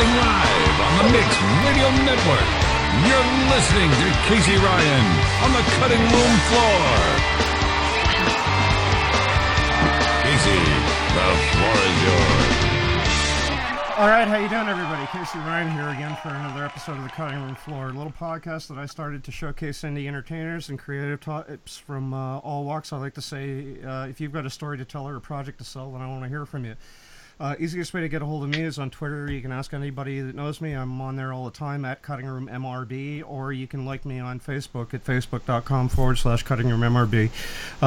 Broadcasting live on the Mixed Radio Network. You're listening to Casey Ryan on the Cutting Room Floor. Casey, the floor is yours. All right, how you doing, everybody? Casey Ryan here again for another episode of the Cutting Room Floor, a little podcast that I started to showcase indie entertainers and creative types from all walks. I like to say, if you've got a story to tell or a project to sell, then I want to hear from you. Easiest way to get a hold of me is on Twitter. You can ask anybody that knows me. I'm on there all the time at CuttingRoomMRB, or you can like me on Facebook at facebook.com/CuttingRoomMRB.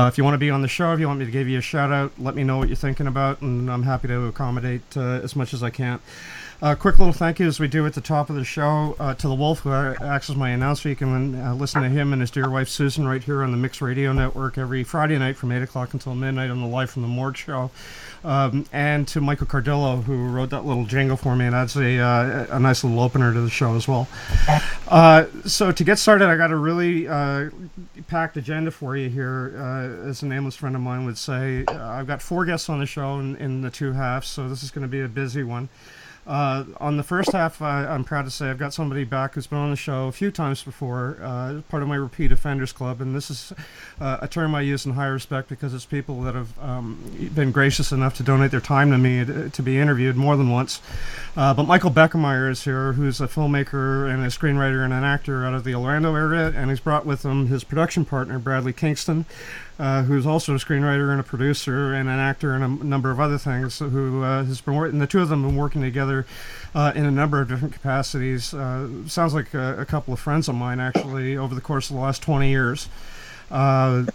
If you want to be on the show, if you want me to give you a shout out, let me know what you're thinking about, and I'm happy to accommodate as much as I can. Quick little thank you, as we do at the top of the show, to The Wolf, who acts as my announcer. You can listen to him and his dear wife, Susan, right here on the Mixed Radio Network every Friday night from 8 o'clock until midnight on the Live from the Morgue show. And to Michael Cardillo, who wrote that little jingle for me, and that's a nice little opener to the show as well. So to get started, I got a really packed agenda for you here. As a nameless friend of mine would say, I've got four guests on the show in the two halves, so this is going to be a busy one. On the first half, I'm proud to say I've got somebody back who's been on the show a few times before, part of my Repeat Offenders Club, and this is a term I use in high respect because it's people that have been gracious enough to donate their time to me to be interviewed more than once. But Michael Bekemeyer is here, who's a filmmaker and a screenwriter and an actor out of the Orlando area, and he's brought with him his production partner, Bradly Kingston, who's also a screenwriter and a producer and an actor and a number of other things, who has been working, and the two of them have been working together in a number of different capacities. Sounds like a couple of friends of mine, actually, over the course of the last 20 years. And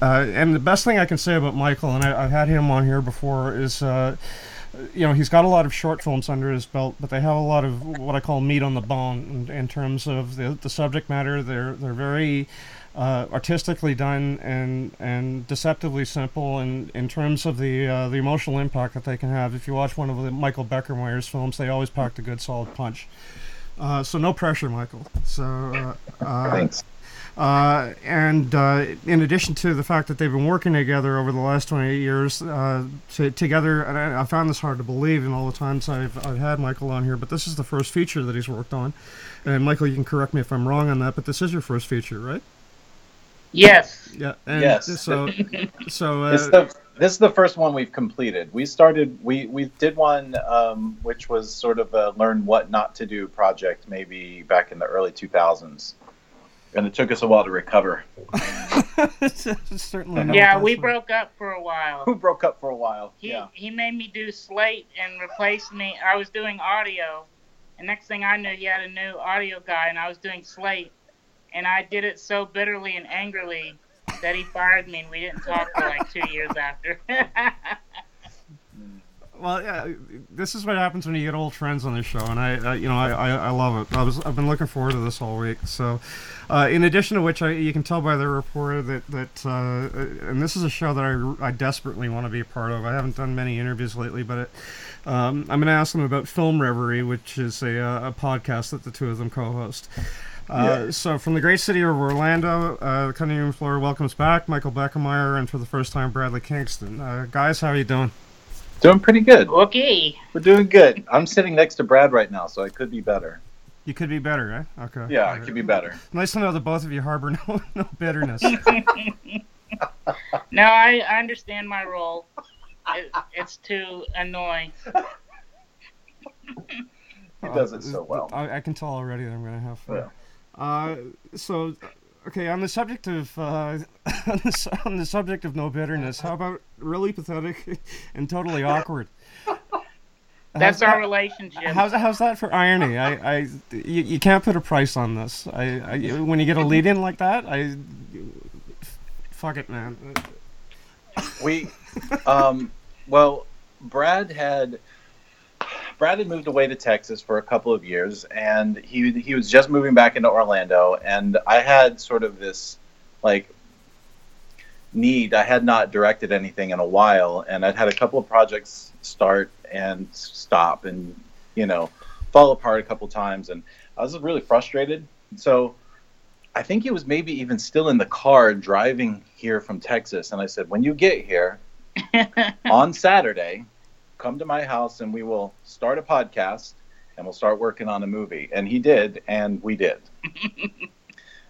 the best thing I can say about Michael, and I've had him on here before, is you know, he's got a lot of short films under his belt, but they have a lot of what I call meat on the bone in terms of the subject matter. They're very artistically done and deceptively simple, and in terms of the emotional impact that they can have. If you watch one of the Michael Beckemeyer's films, they always packed a good solid punch. So no pressure, Michael. So thanks. And in addition to the fact that they've been working together over the last 28 years together, and I found this hard to believe in all the times I've had Michael on here, but this is the first feature that he's worked on. And Michael, you can correct me if I'm wrong on that, but this is your first feature, right? Yes. Yeah. And yes. So this is the first one we've completed. We started. We did one which was sort of a learn what not to do project, maybe back in the early 2000s, and it took us a while to recover. Certainly. Yeah, we broke up for a while. Who broke up for a while? He made me do Slate and replaced me. I was doing audio, and next thing I knew, he had a new audio guy, and I was doing Slate. And I did it so bitterly and angrily that he fired me, and we didn't talk for like 2 years after. Well, yeah, this is what happens when you get old friends on this show, and I love it. I've been looking forward to this all week. So, in addition to which, you can tell by the reporter that and this is a show that I desperately want to be a part of. I haven't done many interviews lately, but I'm going to ask them about Film Reverie, which is a podcast that the two of them co-host. So from the great city of Orlando, the Cutting Room Floor welcomes back Michael Bekemeyer and, for the first time, Bradly Kingston. Guys, how are you doing? Doing pretty good. Okay. We're doing good. I'm sitting next to Brad right now, so I could be better. You could be better, eh? Okay. Yeah, I could be better. Nice to know that both of you harbor no bitterness. No, I understand my role. It's to annoy. He does it so well. I can tell already that I'm going to have fun. Yeah. So, okay, on the subject of no bitterness, how about Really Pathetic and Totally Awkward? That's our relationship. How's that for irony? You can't put a price on this. When you get a lead in like that, fuck it, man. Well, Brad had moved away to Texas for a couple of years, and he was just moving back into Orlando, and I had sort of this, need. I had not directed anything in a while, and I'd had a couple of projects start and stop and, fall apart a couple times, and I was really frustrated. So I think he was maybe even still in the car driving here from Texas, and I said, when you get here on Saturday, come to my house and we will start a podcast and we'll start working on a movie. And he did, and we did.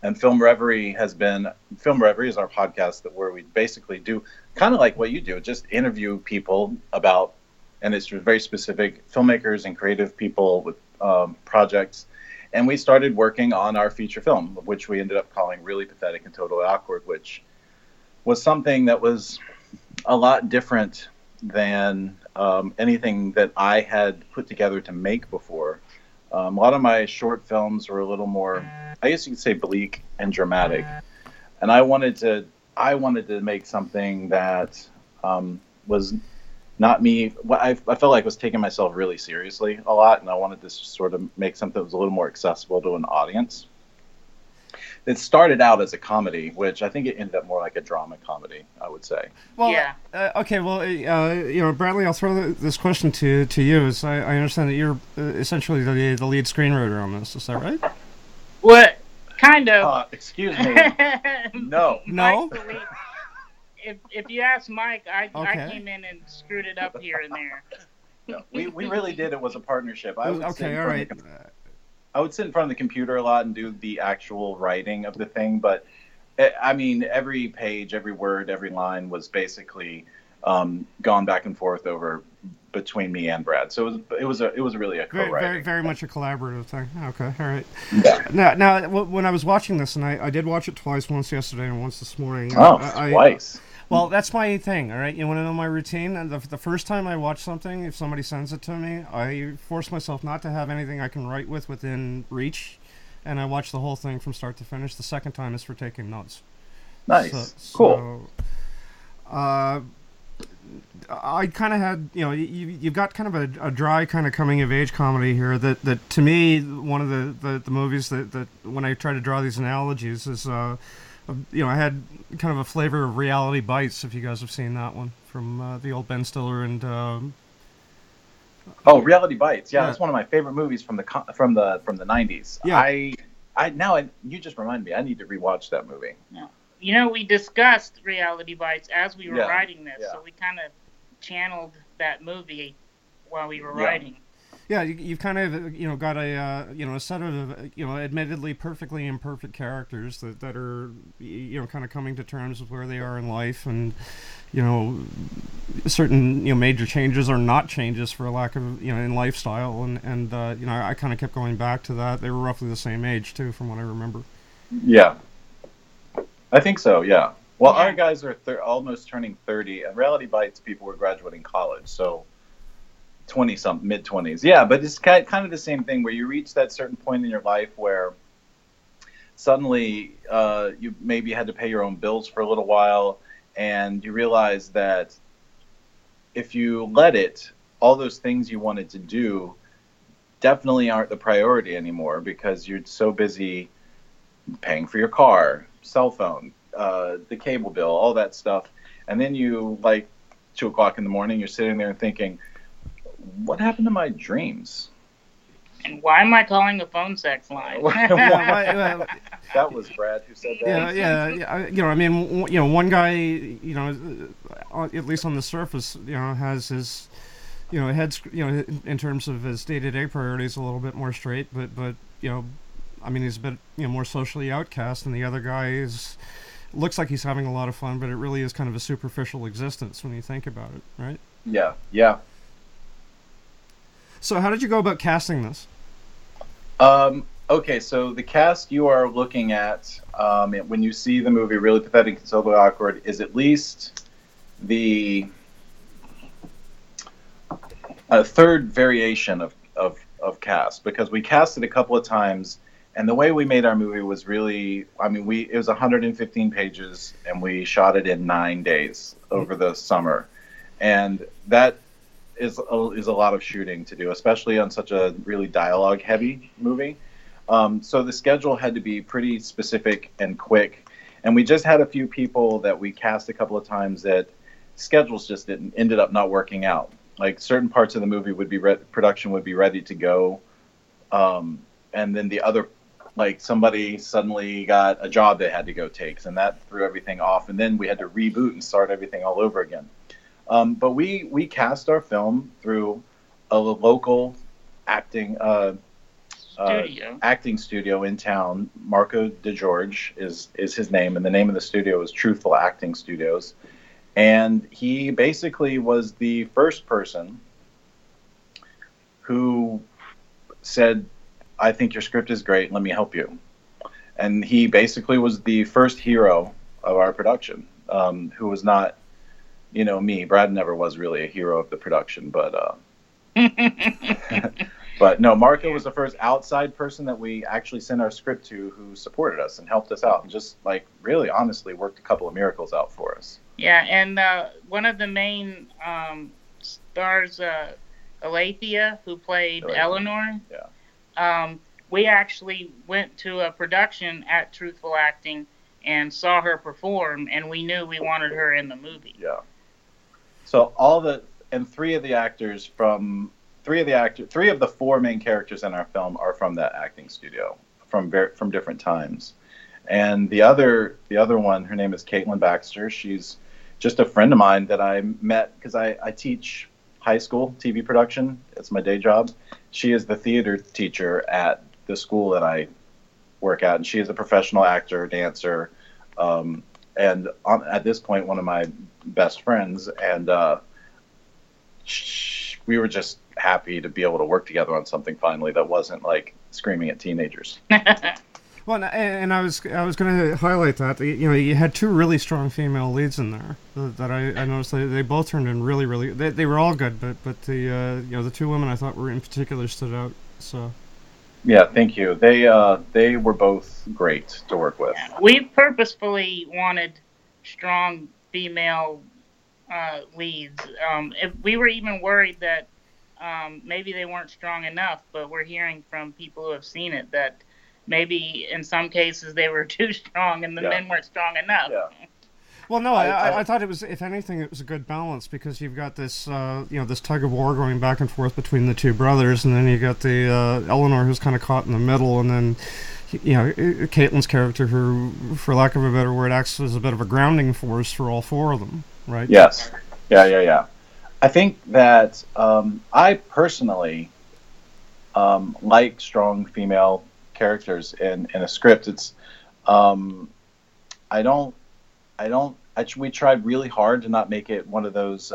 And Film Reverie is our podcast where we basically do kind of like what you do, just interview people about, and it's very specific, filmmakers and creative people with projects. And we started working on our feature film, which we ended up calling Really Pathetic and Totally Awkward, which was something that was a lot different than anything that I had put together to make before. A lot of my short films were a little more, I guess you could say, bleak and dramatic. And I wanted to make something that was not me. I felt like I was taking myself really seriously a lot, and I wanted to sort of make something that was a little more accessible to an audience. It started out as a comedy, which I think it ended up more like a drama comedy, I would say. Well, yeah. Bradly, I'll throw this question to you. So I understand that you're essentially the lead screenwriter on this. Is that right? What? Kind of. Excuse me. No. No? If you ask Mike, I came in and screwed it up here and there. No, we really did. It was a partnership. I would sit in front of the computer a lot and do the actual writing of the thing, but I mean, every page, every word, every line was basically gone back and forth over between me and Brad. So it was really a co-writing, very much a collaborative thing. Okay, all right. Yeah. Now, when I was watching this, and I did watch it twice, once yesterday and once this morning. Twice. Well, that's my thing, all right? You want to know my routine? And the first time I watch something, if somebody sends it to me, I force myself not to have anything I can write with within reach, and I watch the whole thing from start to finish. The second time is for taking notes. Nice. Cool. So, I kind of had, you've got kind of a dry kind of coming-of-age comedy here that to me, one of the movies that when I try to draw these analogies is... I had kind of a flavor of Reality Bites, if you guys have seen that one, from the old Ben Stiller and... Reality Bites. Yeah, that's one of my favorite movies from the 90s. Yeah. You just remind me, I need to rewatch that movie. Yeah. You know, we discussed Reality Bites as we were writing this, so we kind of channeled that movie while we were writing. Yeah, you've kind of got a set of admittedly perfectly imperfect characters that are kind of coming to terms with where they are in life, and certain major changes or not changes for lack of in lifestyle, and I kind of kept going back to that. They were roughly the same age too, from what I remember. Yeah, I think so. Yeah. Well, our guys are almost turning 30, and Reality Bites people were graduating college, so. 20-something, mid-20s. Yeah, but it's kind of the same thing where you reach that certain point in your life where suddenly you maybe had to pay your own bills for a little while, and you realize that if you let it, all those things you wanted to do definitely aren't the priority anymore because you're so busy paying for your car, cell phone, the cable bill, all that stuff. And then you, 2:00 in the morning, you're sitting there thinking, what happened to my dreams? And why am I calling a phone sex line? That was Brad who said that. Yeah. One guy, at least on the surface, has his, head, in terms of his day-to-day priorities, a little bit more straight. But he's a bit more socially outcast, and the other guy looks like he's having a lot of fun, but it really is kind of a superficial existence when you think about it, right? Yeah. So how did you go about casting this? Okay, so the cast you are looking at when you see the movie Really Pathetic and Totally Awkward is at least the third variation of cast, because we casted a couple of times, and the way we made our movie was really, it was 115 pages, and we shot it in 9 days over the summer. And that... is a lot of shooting to do, especially on such a really dialogue-heavy movie. So the schedule had to be pretty specific and quick. And we just had a few people that we cast a couple of times that schedules just ended up not working out. Like certain parts of the movie production would be ready to go. And then the other, somebody suddenly got a job they had to go take, and that threw everything off. And then we had to reboot and start everything all over again. But we cast our film through a local acting studio in town. Marco DeGeorge is his name, and the name of the studio is Truthful Acting Studios. And he basically was the first person who said, "I think your script is great. Let me help you." And he basically was the first hero of our production, who was not, you know, me. Brad never was really a hero of the production, but but no, Marco was the first outside person that we actually sent our script to who supported us and helped us out and just, like, really honestly worked a couple of miracles out for us. Yeah, and one of the main stars, Alethea, who played Eleanor, yeah. We actually went to a production at Truthful Acting and saw her perform, and we knew we wanted her in the movie. Yeah. So three of the four main characters in our film are from that acting studio from different times. And the other one, her name is Caitlin Baxter. She's just a friend of mine that I met because I teach high school TV production. It's my day job. She is the theater teacher at the school that I work at, and she is a professional actor, dancer, and at this point one of my best friends, and we were just happy to be able to work together on something finally that wasn't like screaming at teenagers. Well, and I was going to highlight that, you know, you had two really strong female leads in there that I noticed. They both turned in really, really. They were all good, but the you know, the two women I thought were in particular stood out. So. Yeah, thank you. They were both great to work with. We purposefully wanted strong female leads. If we were even worried that maybe they weren't strong enough, but we're hearing from people who have seen it that maybe in some cases they were too strong and the men weren't strong enough. Yeah. Well, no, I thought it was, if anything, it was a good balance because you've got this, you know, this tug of war going back and forth between the two brothers, and then you got the Eleanor who's kind of caught in the middle, and then, you know, Caitlin's character who, for lack of a better word, acts as a bit of a grounding force for all four of them, right? Yes. Yeah. I think that I personally like strong female characters in a script. It's we tried really hard to not make it one of those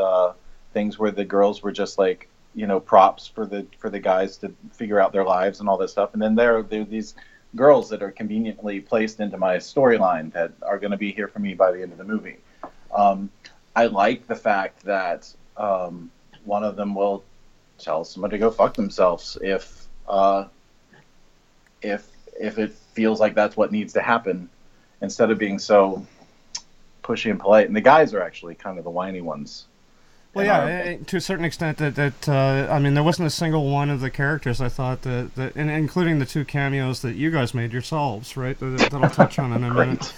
things where the girls were just like, you know, props for the guys to figure out their lives and all this stuff. And then there are these girls that are conveniently placed into my storyline that are going to be here for me by the end of the movie. I like the fact that one of them will tell someone to go fuck themselves if it feels like that's what needs to happen, instead of being so pushy and polite. And the guys are actually kind of the whiny ones. Well, yeah, to a certain extent that I mean, there wasn't a single one of the characters I thought that and including the two cameos that you guys made yourselves, right? That I'll touch on in a minute.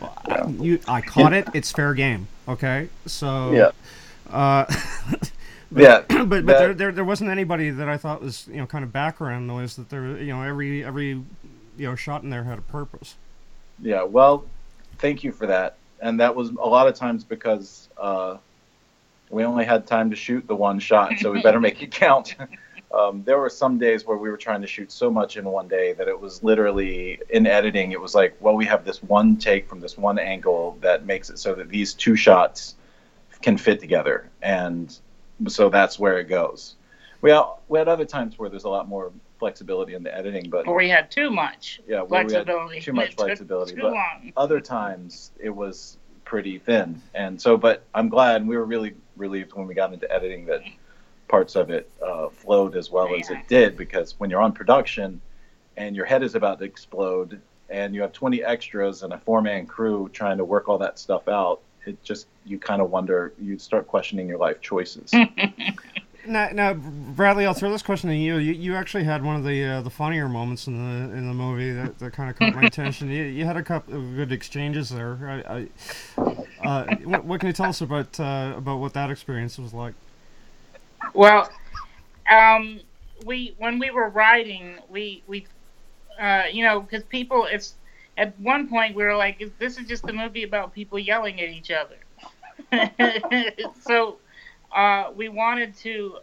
Well, yeah. I caught it. It's fair game. Okay, so yeah. But there wasn't anybody that I thought was, you know, kind of background noise. That there, you know, every you know shot in there had a purpose. Yeah, well, thank you for that. And that was a lot of times because we only had time to shoot the one shot, so we better make it count. There were some days where we were trying to shoot so much in one day that it was literally, in editing, it was like, well, we have this one take from this one angle that makes it so that these two shots can fit together. And so that's where it goes. We had other times where there's a lot more flexibility in the editing, but we had too much flexibility. But long. Other times it was pretty thin, and so. But I'm glad, we were really relieved when we got into editing that parts of it flowed as well as it did, because when you're on production and your head is about to explode, and you have 20 extras and a 4-man crew trying to work all that stuff out, it just you kind of wonder. You start questioning your life choices. Now, Bradly, I'll throw this question to you. You actually had one of the funnier moments in the movie that kind of caught my attention. You had a couple of good exchanges there. What can you tell us about what that experience was like? Well, when we were writing, we you know, because people, it's at one point we were like, this is just a movie about people yelling at each other. So. we wanted to,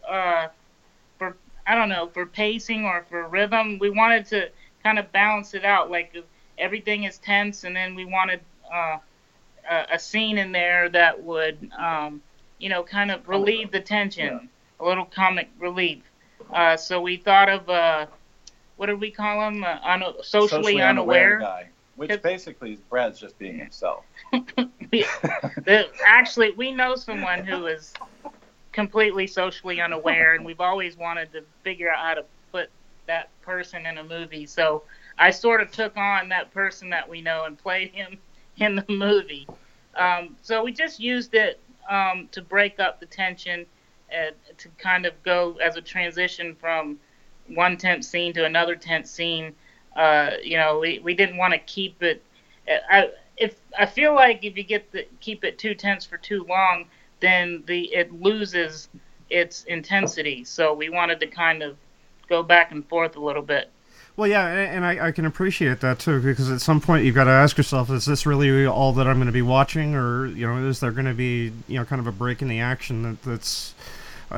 for, I don't know, for pacing or for rhythm, we wanted to kind of balance it out. Like everything is tense, and then we wanted a scene in there that would, you know, kind of relieve the tension, yeah. A little comic relief. So we thought of, what did we call him? Socially unaware guy. Which basically is Brad's just being himself. Actually, we know someone who is completely socially unaware, and we've always wanted to figure out how to put that person in a movie. So I sort of took on that person that we know and played him in the movie. So we just used it to break up the tension and to kind of go as a transition from one tense scene to another tense scene. You know, we didn't want to keep it. I feel like if you keep it too tense for too long, then it loses its intensity. So we wanted to kind of go back and forth a little bit. Well, yeah, and I can appreciate that too, because at some point you've got to ask yourself, is this really all that I'm going to be watching, or you know, is there going to be, you know, kind of a break in the action that's.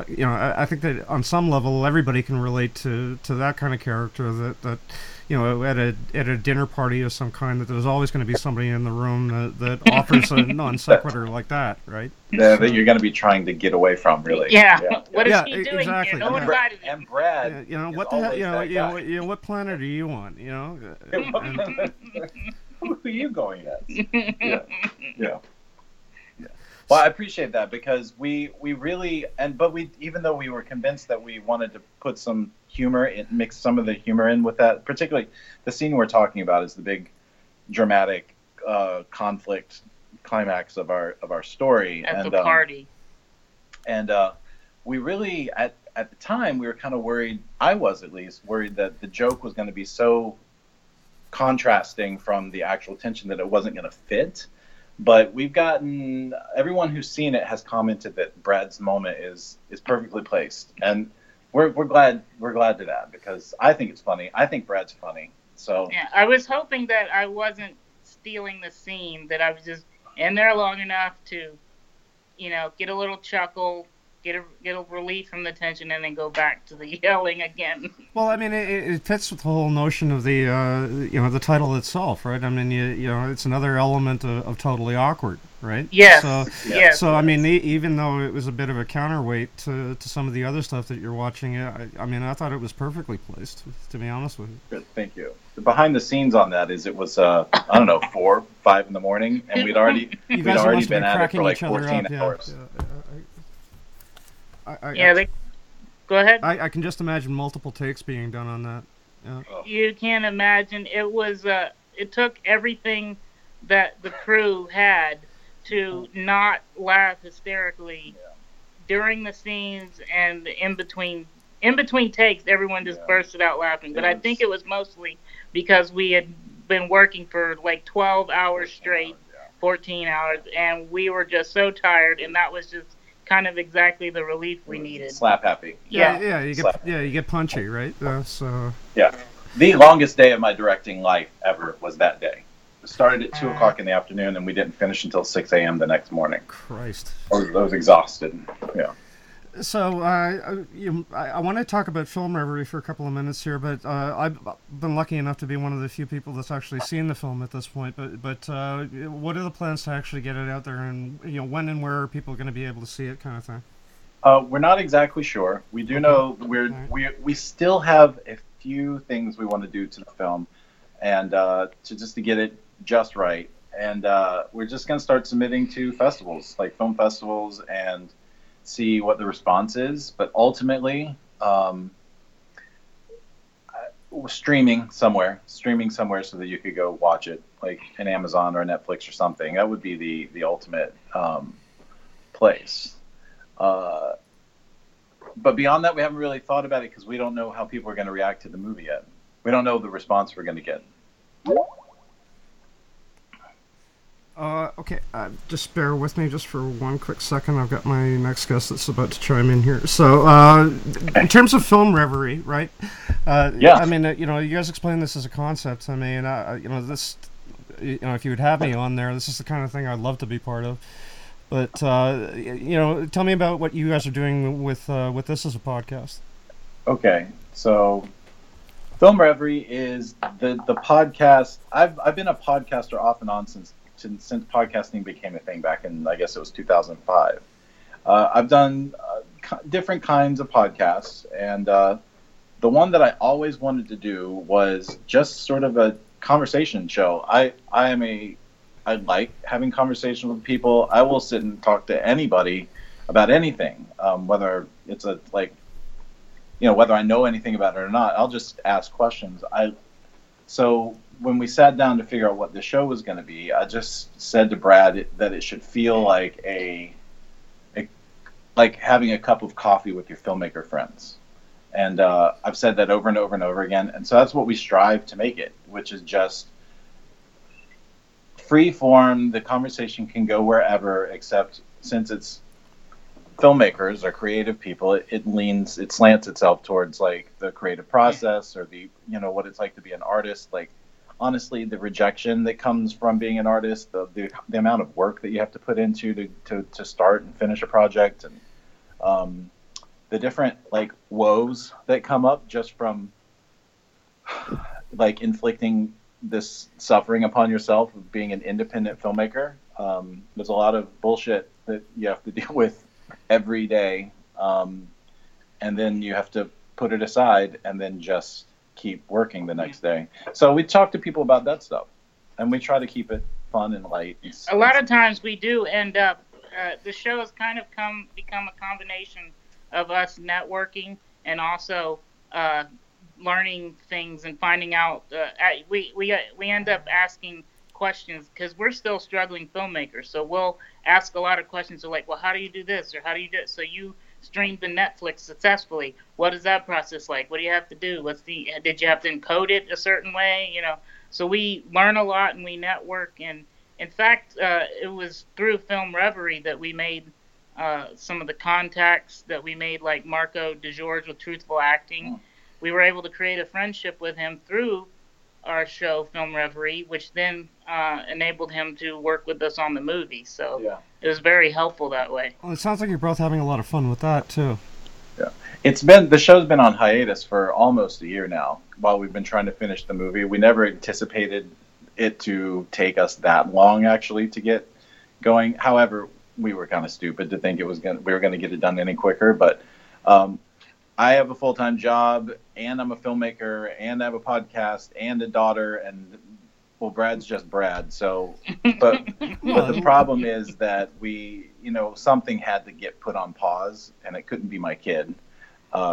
You know, I think that on some level everybody can relate to that kind of character that you know, at a dinner party of some kind, that there's always going to be somebody in the room that offers a non sequitur like that, right? Yeah, that you're going to be trying to get away from, really. Yeah. Yeah. What is he doing? Exactly. No one invited him. And Brad, you know, what the hell? You know, what planet are you on? You know, who are you going at? Yeah. Yeah. Well, I appreciate that, because we really, even though we were convinced that we wanted to put some humor in, mix some of the humor in with that, particularly the scene we're talking about is the big dramatic conflict climax of our story. At the party. And we really, at the time, we were kind of worried, I was at least, worried that the joke was going to be so contrasting from the actual tension that it wasn't going to fit. But we've gotten, everyone who's seen it has commented that Brad's moment is perfectly placed, and we're glad to that, because I think it's funny. I think Brad's funny. So yeah, I was hoping that I wasn't stealing the scene, that I was just in there long enough to, you know, get a little chuckle, get a relief from the tension, and then go back to the yelling again. Well, I mean, it fits with the whole notion of the you know, the title itself, right? I mean, you know, it's another element of Totally Awkward, right? Yes. So I mean, even though it was a bit of a counterweight to some of the other stuff that you're watching, I mean, I thought it was perfectly placed, to be honest with you. Good, thank you. The behind the scenes on that is it was I don't know, 4, 5 in the morning, and we'd already been at it for like 14 hours. Yeah. Go ahead. I can just imagine multiple takes being done on that. Yeah. You can imagine. It was. It took everything that the crew had to not laugh hysterically during the scenes and in between takes. Everyone just bursted out laughing. But I think it was mostly because we had been working for like 12 hours straight, 14 hours, and we were just so tired, and that was just kind of exactly the relief we needed. Slap happy. Yeah. You get punchy, right? So. Yeah. The longest day of my directing life ever was that day. It started at 2:00 in the afternoon, and we didn't finish until 6 a.m. the next morning. Christ. I was exhausted. Yeah. So I want to talk about Film Reverie for a couple of minutes here, but I've been lucky enough to be one of the few people that's actually seen the film at this point. But what are the plans to actually get it out there, and you know, when and where are people going to be able to see it, kind of thing? We're not exactly sure. We do know we still have a few things we want to do to the film, and to get it just right. And we're just going to start submitting to festivals, like film festivals, and see what the response is, but ultimately we're streaming somewhere so that you could go watch it, like an Amazon or a Netflix or something. That would be the ultimate place. But beyond that, we haven't really thought about it, because we don't know how people are going to react to the movie yet. We don't know the response we're going to get. Okay, just bear with me just for one quick second. I've got my next guest that's about to chime in here. So, in terms of Film Reverie, right? Yeah. I mean, you know, you guys explained this as a concept. I mean, you know, this, you know, if you would have me on there, this is the kind of thing I'd love to be part of. But, you know, tell me about what you guys are doing with this as a podcast. Okay, so Film Reverie is the podcast. I've been a podcaster off and on since podcasting became a thing back in, I guess it was 2005. I've done different kinds of podcasts, and the one that I always wanted to do was just sort of a conversation show. I like having conversations with people. I will sit and talk to anybody about anything, whether it's whether I know anything about it or not. I'll just ask questions. So when we sat down to figure out what the show was going to be, I just said to Brad that it should feel like like having a cup of coffee with your filmmaker friends. And I've said that over and over and over again. And so that's what we strive to make it, which is just free form. The conversation can go wherever, except since it's filmmakers or creative people, it slants itself towards like the creative process or the, what it's like to be an artist. Like, honestly, the rejection that comes from being an artist, the amount of work that you have to put into to start and finish a project, and the different like woes that come up just from like inflicting this suffering upon yourself of being an independent filmmaker. There's a lot of bullshit that you have to deal with every day, and then you have to put it aside and then just keep working the next day. So we talk to people about that stuff, and we try to keep it fun and light. A lot of times we do end up, the show has kind of become a combination of us networking and also learning things and finding out. We end up asking questions because we're still struggling filmmakers, so we'll ask a lot of questions. So like, well, how do you do this, or how do you do it? So you streamed the Netflix successfully. What is that process like? What do you have to do? Did you have to encode it a certain way? So we learn a lot and we network. And in fact, it was through Film Reverie that we made some of the contacts that we made, like Marco DeGeorge with Truthful Acting. We were able to create a friendship with him through our show Film Reverie, which then enabled him to work with us on the movie. So It was very helpful that way. Well, it sounds like you're both having a lot of fun with that too. Yeah, the show's been on hiatus for almost a year now while we've been trying to finish the movie. We never anticipated it to take us that long actually to get going. However, we were kind of stupid to think we were going to get it done any quicker. But I have a full-time job, and I'm a filmmaker, and I have a podcast, and a daughter, and, well, Brad's just Brad. So, but the problem is that we, something had to get put on pause, and it couldn't be my kid.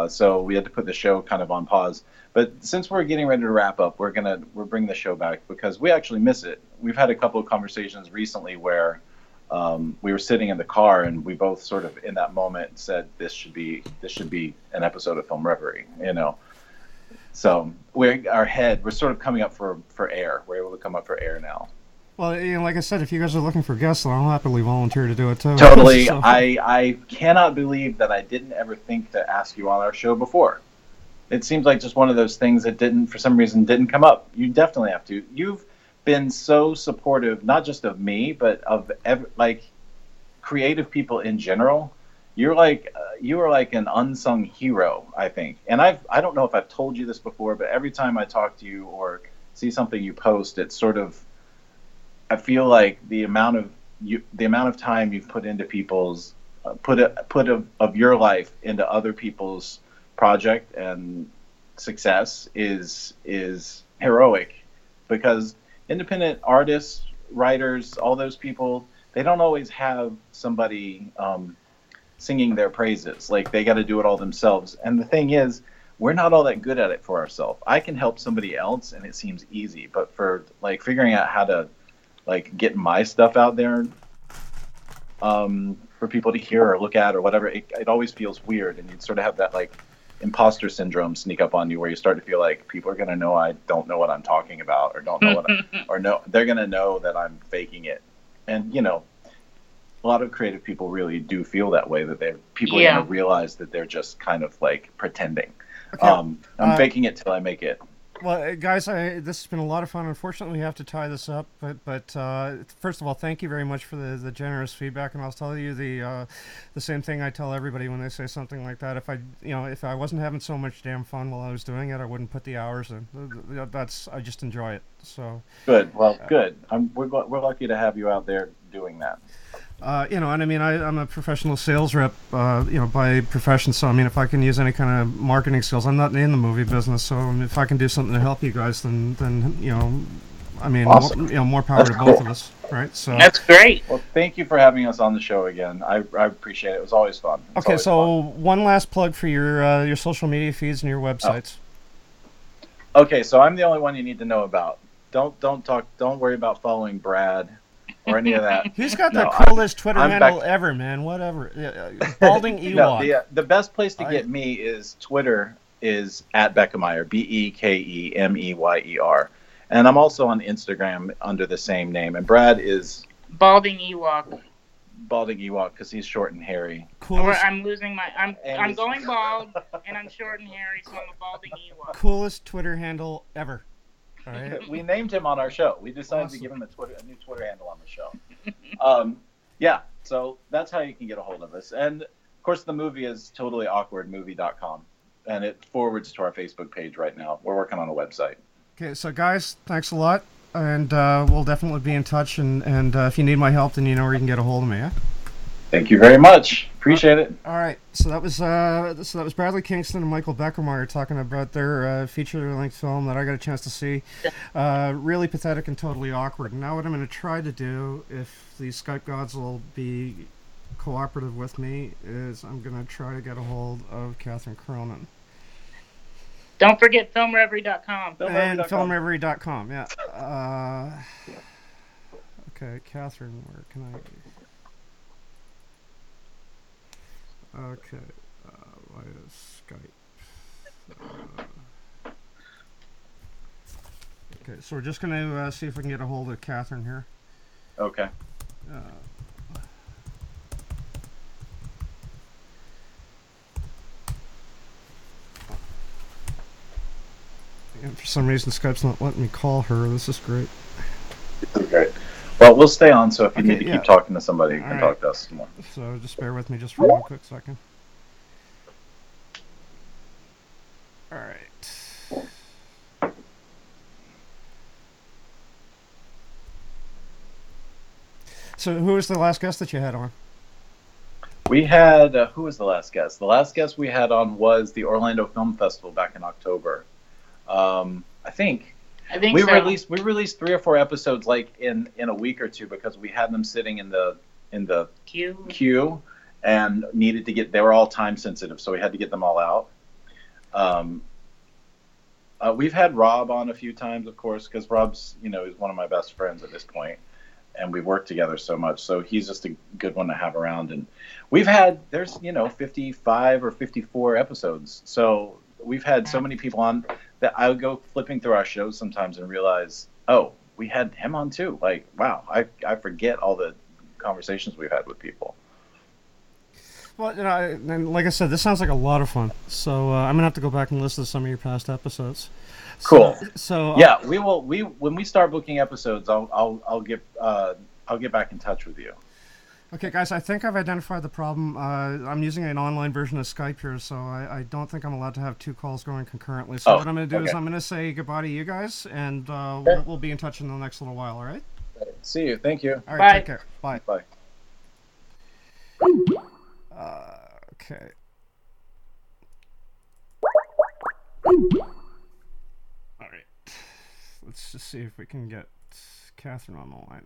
So we had to put the show kind of on pause. But since we're getting ready to wrap up, we'll bring the show back because we actually miss it. We've had a couple of conversations recently where we were sitting in the car, and we both sort of in that moment said, "This should be an episode of Film Reverie," . So we're sort of coming up for air. We're able to come up for air now. Well, like I said, if you guys are looking for guests, I'll happily volunteer to do it too. Totally. So. I cannot believe that I didn't ever think to ask you on our show before. It seems like just one of those things that for some reason didn't come up. You definitely have to. You've been so supportive, not just of me, but of creative people in general. You're you are an unsung hero, I think. And I don't know if I've told you this before, but every time I talk to you or see something you post, it's sort of, I feel like the amount of time you've put into people's of your life into other people's project and success is heroic, because independent artists, writers, all those people, they don't always have somebody singing their praises. Like, they got to do it all themselves. And the thing is, we're not all that good at it for ourselves. I can help somebody else, and it seems easy. But for, figuring out how to, get my stuff out there for people to hear or look at or whatever, it always feels weird. And you'd sort of have that, imposter syndrome sneak up on you, where you start to feel like people are going to know I don't know what I'm talking about, or don't know they're going to know that I'm faking it. And a lot of creative people really do feel that way, that people are going to realize that they're just kind of pretending. Okay. I'm faking it till I make it. Well, guys, this has been a lot of fun. Unfortunately, we have to tie this up. But first of all, thank you very much for the generous feedback. And I'll tell you the same thing I tell everybody when they say something like that. If I wasn't having so much damn fun while I was doing it, I wouldn't put the hours in. I just enjoy it. So good. Well, good. We're lucky to have you out there doing that. I'm a professional sales rep, by profession. So, if I can use any kind of marketing skills, I'm not in the movie business. So, if I can do something to help you guys, then awesome. More power that's to both cool. of us, right? So that's great. Well, thank you for having us on the show again. I appreciate it. It was always fun. One last plug for your social media feeds and your websites. Oh. Okay, so I'm the only one you need to know about. Don't worry about following Brad. Or any of that. He's got the coolest Twitter handle ever, man. Whatever. Balding Ewok. The best place to get me is Twitter is @Bekemeyer, BEKEMEYER. And I'm also on Instagram under the same name. And Brad is Balding Ewok because he's short and hairy. Cool. I'm going bald and I'm short and hairy, so I'm a Balding Ewok. Coolest Twitter handle ever. Right. We named him on our show. We decided to give him a new Twitter handle on the show. So that's how you can get a hold of us. And, of course, the movie is totallyawkwardmovie.com, and it forwards to our Facebook page right now. We're working on a website. Okay, so, guys, thanks a lot, and we'll definitely be in touch. And if you need my help, then you know where you can get a hold of me, yeah? Thank you very much. Appreciate it. All right. So that was Bradly Kingston and Michael Bekemeyer talking about their feature-length film that I got a chance to see. Really Pathetic and Totally Awkward. Now what I'm going to try to do, if the Skype gods will be cooperative with me, is I'm going to try to get a hold of Katherine Cronyn. Don't forget filmreverie.com. And filmreverie.com, yeah. Okay, Katherine, where can I... Okay, why is Skype? Okay, so we're just going to see if we can get a hold of Katherine here. Okay. And for some reason, Skype's not letting me call her. This is great. Okay. Well, we'll stay on, so if you need to keep talking to somebody, you can talk to us some more. So just bear with me just for one quick second. All right. So who was the last guest that you had on? We had, who was the last guest? The last guest we had on was the Orlando Film Festival back in October. We released 3 or 4 episodes like in a week or two because we had them sitting in the queue and needed to they were all time sensitive, so we had to get them all out. We've had Rob on a few times, of course, because Rob's is one of my best friends at this point, and we work together so much, so he's just a good one to have around. And we've had 55 or 54 episodes, so we've had so many people on that I would go flipping through our shows sometimes and realize, oh, we had him on too. Like, wow, I forget all the conversations we've had with people. Well, and like I said, this sounds like a lot of fun. So I'm gonna have to go back and listen to some of your past episodes. Cool. So we will. When we start booking episodes, I'll get back in touch with you. Okay, guys, I think I've identified the problem. I'm using an online version of Skype here, so I don't think I'm allowed to have 2 calls going concurrently. So what I'm going to do is I'm going to say goodbye to you guys, and we'll be in touch in the next little while, all right? See you. Thank you. All right, Bye. Take care. Bye. Bye. Okay. All right. Let's just see if we can get Katherine on the line.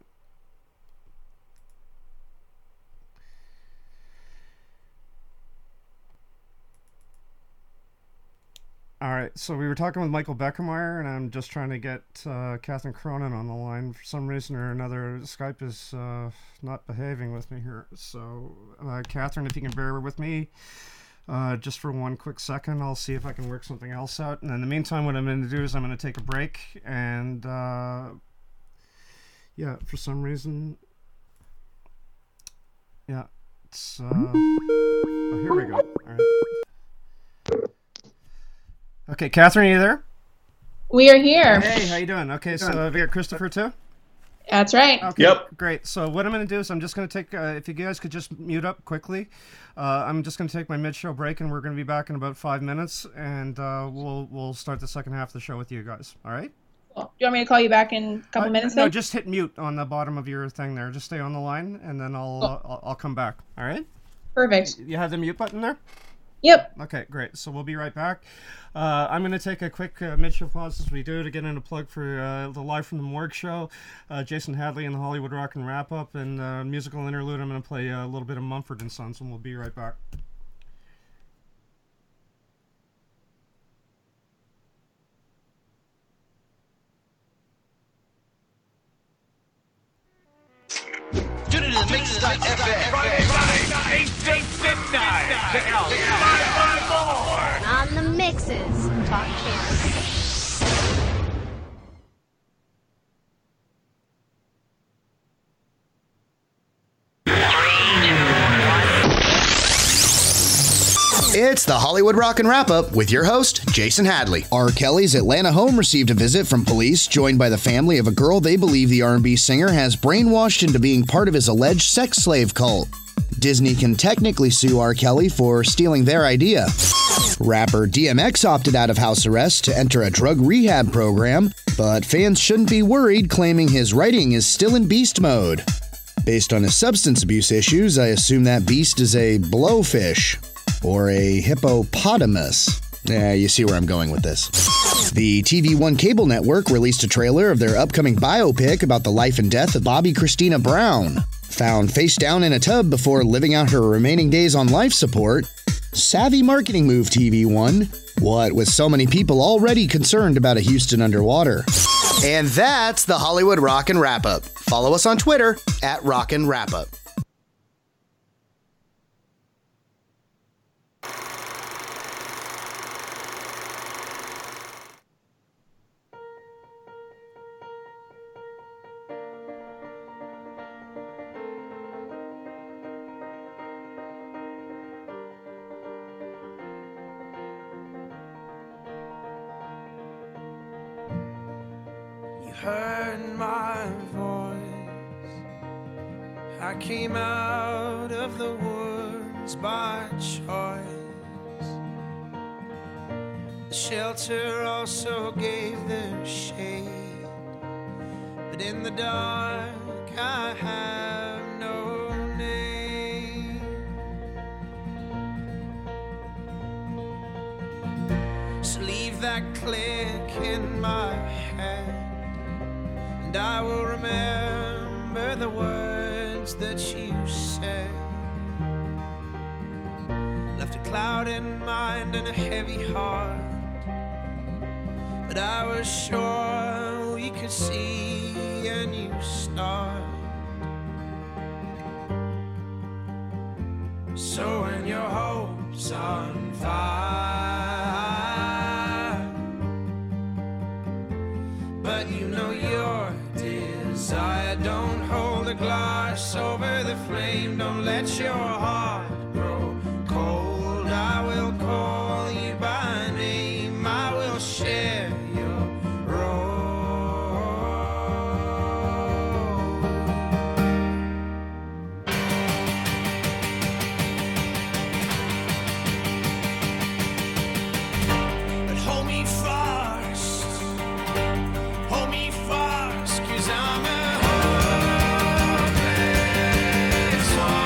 All right, so we were talking with Michael Bekemeyer, and I'm just trying to get Katherine Cronyn on the line. For some reason or another, Skype is not behaving with me here. So, Katherine, if you can bear with me just for one quick second, I'll see if I can work something else out. And in the meantime, what I'm going to do is I'm going to take a break. And, for some reason, it's... here we go. All right. Okay, Katherine, are you there? We are here. Hey, how you doing? Okay, so we got Christopher too? That's right. Okay, yep. Great. So what I'm going to do is I'm just going to take, if you guys could just mute up quickly, I'm just going to take my mid-show break, and we're going to be back in about 5 minutes, and we'll start the second half of the show with you guys. All right? Cool. Do you want me to call you back in a couple minutes? No, just hit mute on the bottom of your thing there. Just stay on the line, and then I'll come back. All right? Perfect. You have the mute button there? Yep. Okay, great. So we'll be right back. I'm going to take a quick mid-show pause as we do to get in a plug for the Live from the Morgue show. Jason Hadley and the Hollywood Rock and Wrap Up, and musical interlude. I'm going to play a little bit of Mumford and Sons, and we'll be right back. Tune into the Mixed.fm Friday, 8 to midnight to L554 on the Mixes Talk Channel. It's the Hollywood Rock and Wrap-Up with your host, Jason Hadley. R. Kelly's Atlanta home received a visit from police, joined by the family of a girl they believe the R&B singer has brainwashed into being part of his alleged sex slave cult. Disney can technically sue R. Kelly for stealing their idea. Rapper DMX opted out of house arrest to enter a drug rehab program, but fans shouldn't be worried, claiming his writing is still in beast mode. Based on his substance abuse issues, I assume that beast is a blowfish. Or a hippopotamus. You see where I'm going with this. The TV One cable network released a trailer of their upcoming biopic about the life and death of Bobby Christina Brown, found face down in a tub before living out her remaining days on life support. Savvy marketing move, TV One. What with so many people already concerned about a Houston underwater. And that's the Hollywood Rockin' Wrap-Up. Follow us on Twitter at Rockin' Wrap-Up. Heard my voice. I came out of the woods by choice. The shelter also gave them shade, but in the dark I have no name. So leave that click in my head, and I will remember the words that you said. Left a cloud in mind and a heavy heart, but I was sure we could see a new start. So when your hope's on fire, but you know you're I don't hold a glass over the flame. Don't let your heart grow cold. I will call you by name. I will share your road. But hold me fast. Hold me fast, 'cause I'm a hopeless wanderer.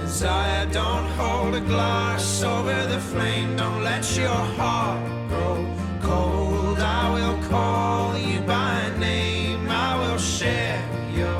desire. Don't hold a glass over the flame. Don't let your heart grow cold. I will call you by name. I will share your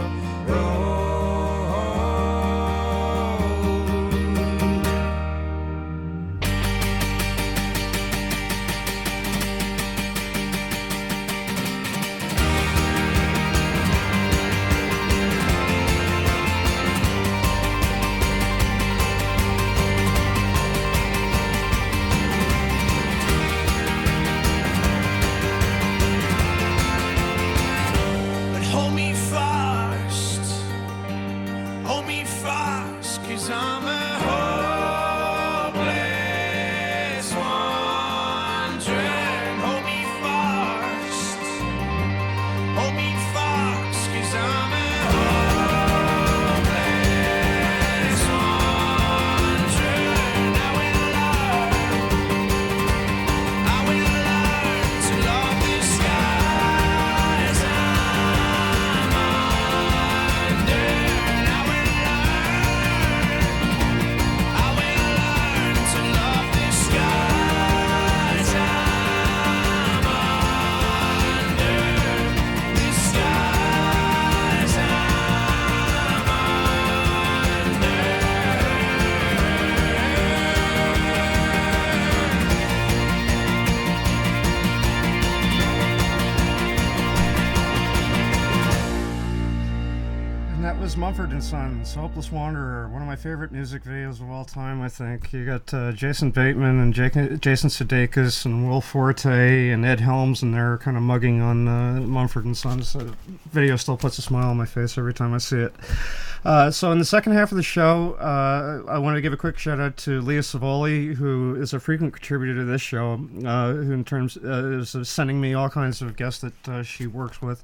Mumford & Sons, Hopeless Wanderer, one of my favorite music videos of all time, I think. You got Jason Bateman and Jason Sudeikis and Will Forte and Ed Helms, and they're kind of mugging on Mumford & Sons. The video still puts a smile on my face every time I see it. So in the second half of the show, I want to give a quick shout out to Leah Savoli, who is a frequent contributor to this show, who in terms is sending me all kinds of guests that she works with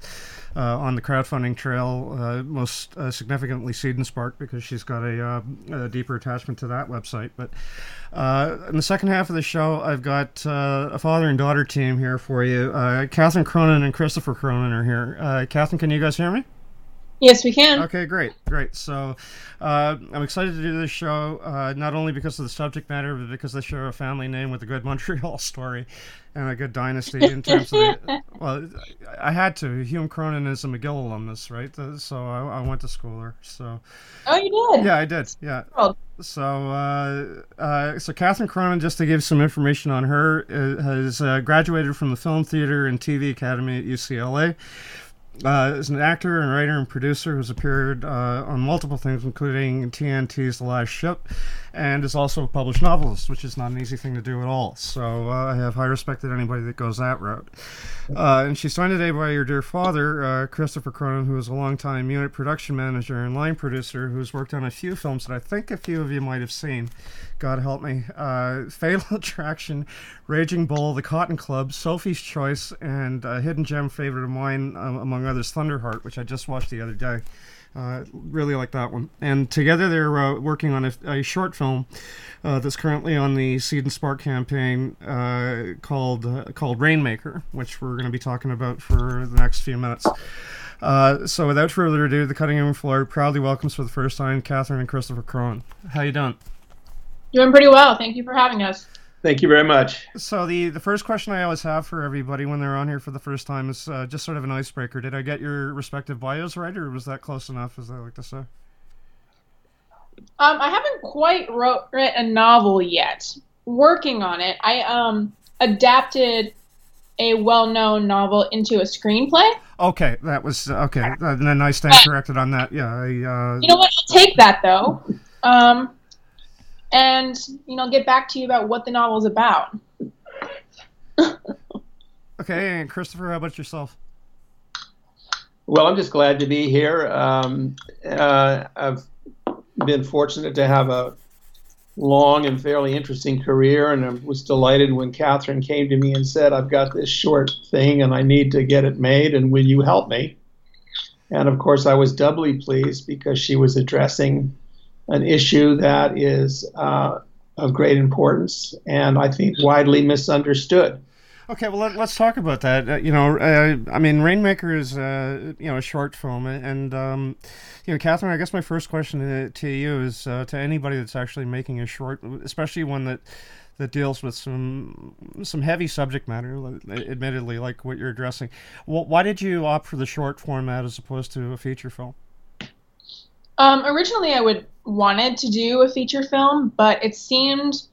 on the crowdfunding trail, most significantly Seed and Spark, because she's got a deeper attachment to that website. But in the second half of the show, I've got a father and daughter team here for you. Katherine Cronyn and Christopher Cronyn are here. Katherine, can you guys hear me? Yes, we can. Okay, great. So I'm excited to do this show, not only because of the subject matter, but because they share a family name with a good Montreal story and a good dynasty in terms of the... Well, I had to. Hume Cronin is a McGill alumnus, right? So I went to school there. So. Oh, you did? Yeah, I did. Yeah. Oh. So, so Katherine Cronyn, just to give some information on her, has graduated from the Film Theater and TV Academy at UCLA. Is an actor and writer and producer who's appeared on multiple things, including TNT's The Last Ship, and is also a published novelist, which is not an easy thing to do at all. So I have high respect at anybody that goes that route. And she's joined today by your dear father, Christopher Cronyn, who is a longtime unit production manager and line producer who's worked on a few films that I think a few of you might have seen. God help me. Fatal Attraction, Raging Bull, The Cotton Club, Sophie's Choice, and a hidden gem favorite of mine, among others, Thunderheart, which I just watched the other day. Really like that one. And together they're working on a short film that's currently on the Seed and Spark campaign called Rainmaker, which we're going to be talking about for the next few minutes. So without further ado, the Cutting Room Floor proudly welcomes for the first time Katherine and Christopher Cronyn. How you doing? Doing pretty well. Thank you for having us. Thank you very much. So the first question I always have for everybody when they're on here for the first time is just sort of an icebreaker. Did I get your respective bios right, or was that close enough, as I like to say? I haven't quite written a novel yet. Working on it. I adapted a well-known novel into a screenplay. Okay, that was... Okay, then I stand corrected on that. Yeah. You know what? I'll take that, though. And, you know, get back to you about what the novel's about. Okay, and Christopher, how about yourself? Well, I'm just glad to be here. I've been fortunate to have a long and fairly interesting career, and I was delighted when Katherine came to me and said, I've got this short thing and I need to get it made, and will you help me? And, of course, I was doubly pleased because she was addressing an issue that is of great importance and I think widely misunderstood. Okay, well, let's talk about that. I mean, Rainmaker is, a short film. And, Katherine, I guess my first question to you is to anybody that's actually making a short, especially one that deals with some heavy subject matter, admittedly, like what you're addressing. Well, why did you opt for the short format as opposed to a feature film? Originally, I wanted to do a feature film, but it seemed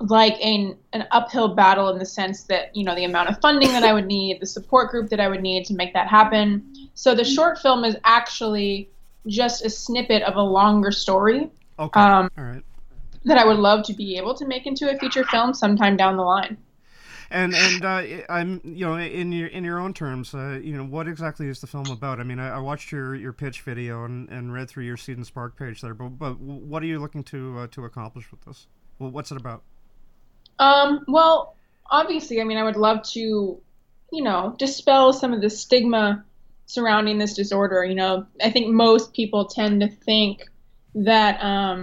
like an uphill battle in the sense that, the amount of funding that I would need, the support group that I would need to make that happen. So the short film is actually just a snippet of a longer story. Okay. All right. That I would love to be able to make into a feature film sometime down the line. And I'm, in your own terms, what exactly is the film about? I mean, I watched your pitch video and read through your Seed and Spark page there, but what are you looking to accomplish with this? Well, what's it about? Well, obviously, I mean, I would love to, dispel some of the stigma surrounding this disorder. I think most people tend to think that,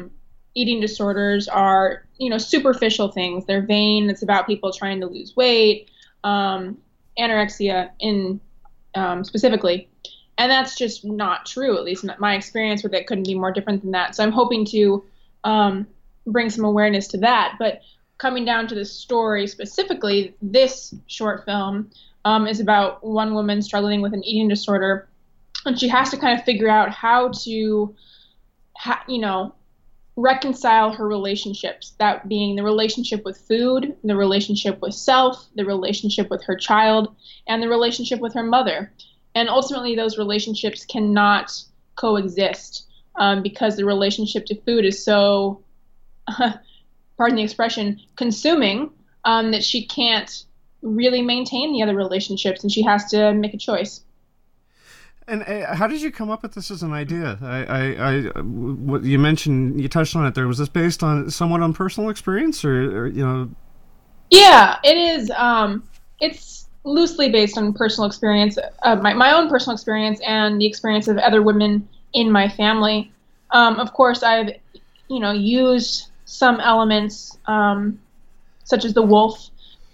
eating disorders are, superficial things. They're vain. It's about people trying to lose weight, anorexia specifically. And that's just not true, at least in my experience with it couldn't be more different than that. So I'm hoping to bring some awareness to that. But coming down to the story specifically, this short film is about one woman struggling with an eating disorder. And she has to kind of figure out how to, reconcile her relationships, that being the relationship with food, the relationship with self, the relationship with her child, and the relationship with her mother. And ultimately, those relationships cannot coexist because the relationship to food is so, pardon the expression, consuming that she can't really maintain the other relationships, and she has to make a choice. And how did you come up with this as an idea? You mentioned, you touched on it there. Was this based on somewhat on personal experience or? Yeah, it is. It's loosely based on personal experience, my own personal experience and the experience of other women in my family. Of course, I've, used some elements, such as the wolf,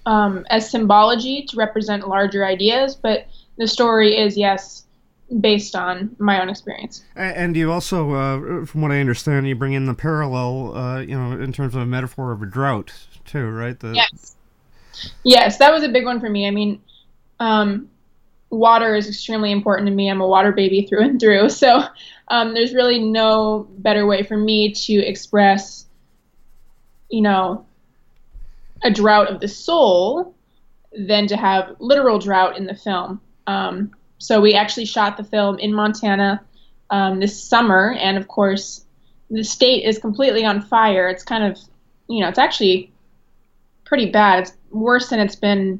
as symbology to represent larger ideas. But the story is, yes, based on my own experience. And you also, from what I understand, you bring in the parallel, in terms of a metaphor of a drought too, right? Yes, that was a big one for me. I mean, water is extremely important to me. I'm a water baby through and through. So there's really no better way for me to express, a drought of the soul than to have literal drought in the film. So we actually shot the film in Montana this summer, and of course, the state is completely on fire. It's kind of, it's actually pretty bad. It's worse than it's been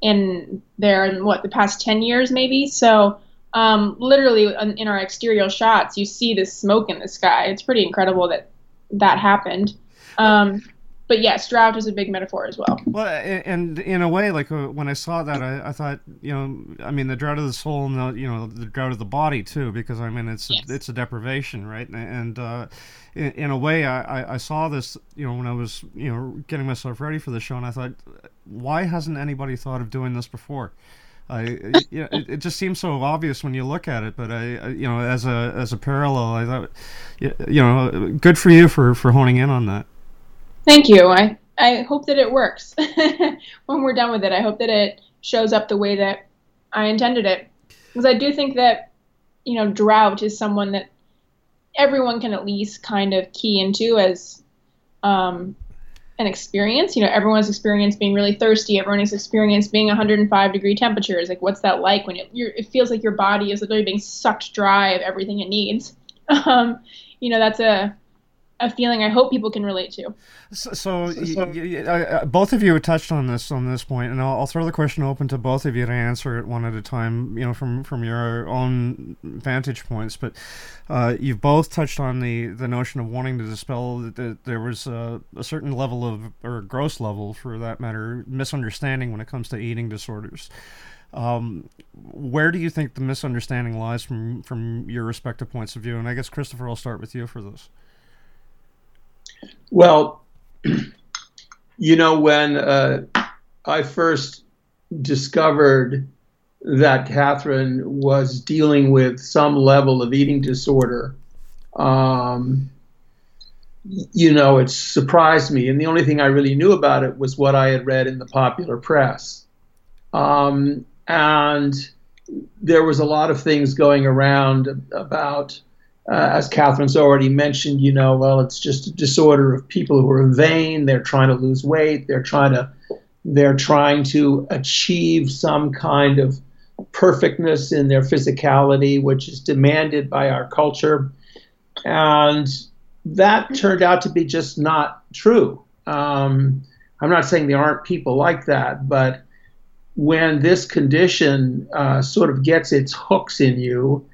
in the past 10 years maybe? So literally in our exterior shots, you see this smoke in the sky. It's pretty incredible that happened. But yes, drought is a big metaphor as well. Well, and in a way, like when I saw that, I thought, I mean, the drought of the soul and the drought of the body too, because I mean, it's a deprivation, right? And in a way, I saw this, when I was, getting myself ready for the show, and I thought, why hasn't anybody thought of doing this before? It just seems so obvious when you look at it, but I, as a parallel, I thought, good for you for honing in on that. Thank you. I hope that it works when we're done with it. I hope that it shows up the way that I intended it. Because I do think that, drought is someone that everyone can at least kind of key into as an experience. Everyone's experience being really thirsty. Everyone's experience being 105-degree temperatures. Like, what's that like when it feels like your body is literally being sucked dry of everything it needs? That's a feeling I hope people can relate to. So, both of you touched on this point, and I'll throw the question open to both of you to answer it one at a time, from your own vantage points. But you've both touched on the notion of wanting to dispel that there was a certain level of, or a gross level for that matter, misunderstanding when it comes to eating disorders. Where do you think the misunderstanding lies from your respective points of view? And I guess, Christopher, I'll start with you for this. Well, when I first discovered that Katherine was dealing with some level of eating disorder, you know, it surprised me. And the only thing I really knew about it was what I had read in the popular press. And there was a lot of things going around about, as Catherine's already mentioned, you know, well, it's just a disorder of people who are vain. They're trying to lose weight. They're trying to achieve some kind of perfectness in their physicality, which is demanded by our culture. And that turned out to be just not true. I'm not saying there aren't people like that, but when this condition sort of gets its hooks in you,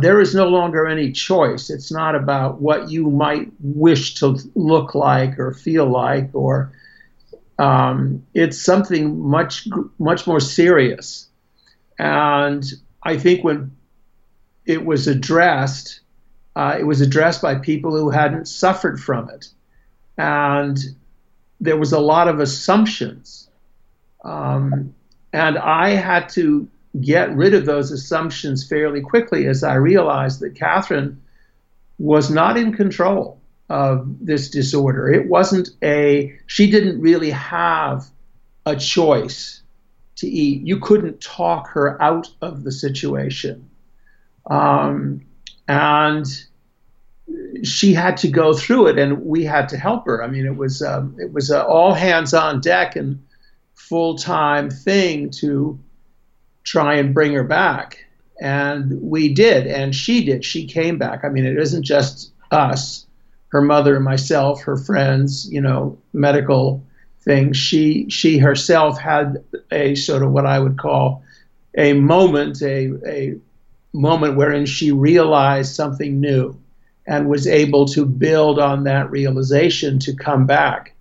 there is no longer any choice. It's not about what you might wish to look like or feel like, or it's something much, much more serious. And I think when it was addressed by people who hadn't suffered from it. And there was a lot of assumptions. And I had to get rid of those assumptions fairly quickly as I realized that Katherine was not in control of this disorder. It wasn't she didn't really have a choice to eat. You couldn't talk her out of the situation. And she had to go through it, and we had to help her. I mean, it was all hands on deck and full-time thing to try and bring her back. And we did, and she did. She came back. I mean, it isn't just us, her mother, myself, her friends, you know, medical things. She herself had a sort of what I would call a moment wherein she realized something new and was able to build on that realization to come back.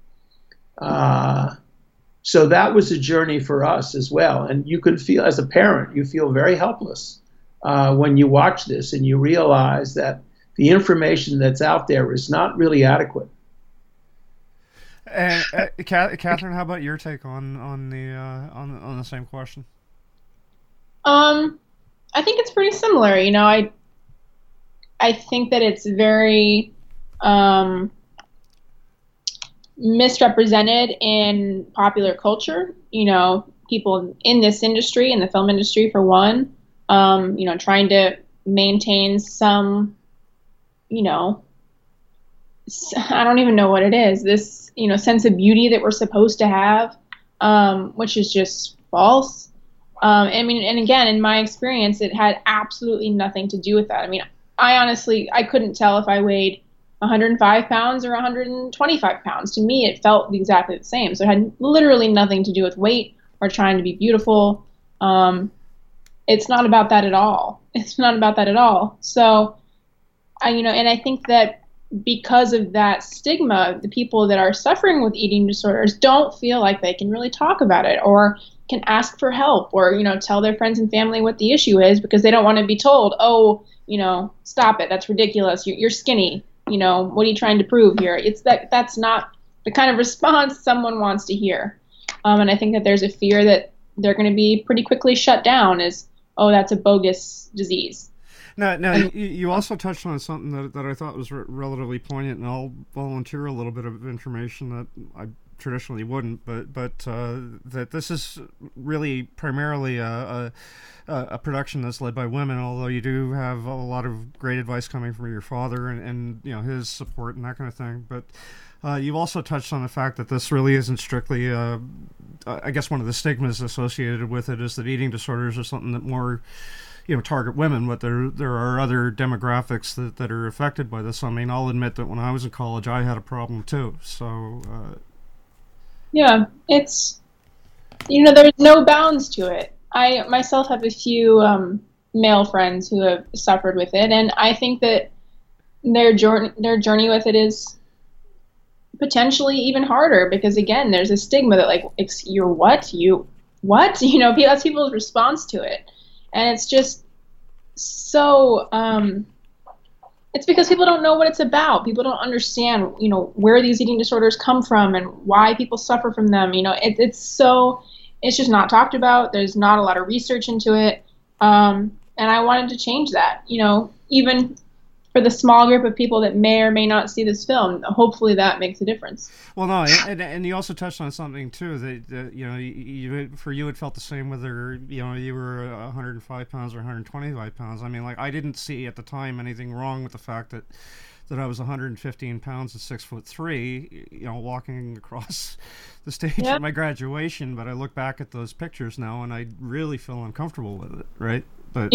So that was a journey for us as well. And you could feel, as a parent, you feel very helpless when you watch this and you realize that the information that's out there is not really adequate. And Katherine, how about your take on the same question? I think it's pretty similar. You know, I think that it's very misrepresented in popular culture. You know, people in this industry, in the film industry for one, you know, trying to maintain some, you know, I don't even know what it is, this, you know, sense of beauty that we're supposed to have, which is just false. I mean, and again, in my experience, it had absolutely nothing to do with that. I mean, I honestly couldn't tell if I weighed 105 pounds or 125 pounds. To me, it felt exactly the same. So it had literally nothing to do with weight or trying to be beautiful. It's not about that at all. So, I think that because of that stigma, the people that are suffering with eating disorders don't feel like they can really talk about it or can ask for help or, you know, tell their friends and family what the issue is because they don't want to be told, oh, you know, stop it. That's ridiculous. You're skinny. You know, what are you trying to prove here? It's that's not the kind of response someone wants to hear. And I think that there's a fear that they're going to be pretty quickly shut down as, oh, that's a bogus disease. Now, you also touched on something that I thought was relatively poignant, and I'll volunteer a little bit of information that I traditionally wouldn't, but that this is really primarily a production that's led by women, although you do have a lot of great advice coming from your father and you know, his support and that kind of thing. But you also touched on the fact that this really isn't strictly, I guess one of the stigmas associated with it is that eating disorders are something that more, you know, target women, but there are other demographics that are affected by this. I mean, I'll admit that when I was in college, I had a problem too. So, yeah, it's, you know, there's no bounds to it. I myself have a few male friends who have suffered with it, and I think that their journey with it is potentially even harder because, again, there's a stigma that, like, you're what? You what? You know, that's people's response to it. And it's just so It's because people don't know what it's about. People don't understand, you know, where these eating disorders come from and why people suffer from them. You know, it's just not talked about. There's not a lot of research into it. And I wanted to change that, you know, even for the small group of people that may or may not see this film. Hopefully that makes a difference. Well, no, and you also touched on something, too, that you know, for you it felt the same whether, you know, you were 105 pounds or 125 pounds. I mean, like, I didn't see at the time anything wrong with the fact that I was 115 pounds and 6'3", you know, walking across the stage at my graduation. But I look back at those pictures now, and I really feel uncomfortable with it, right? But,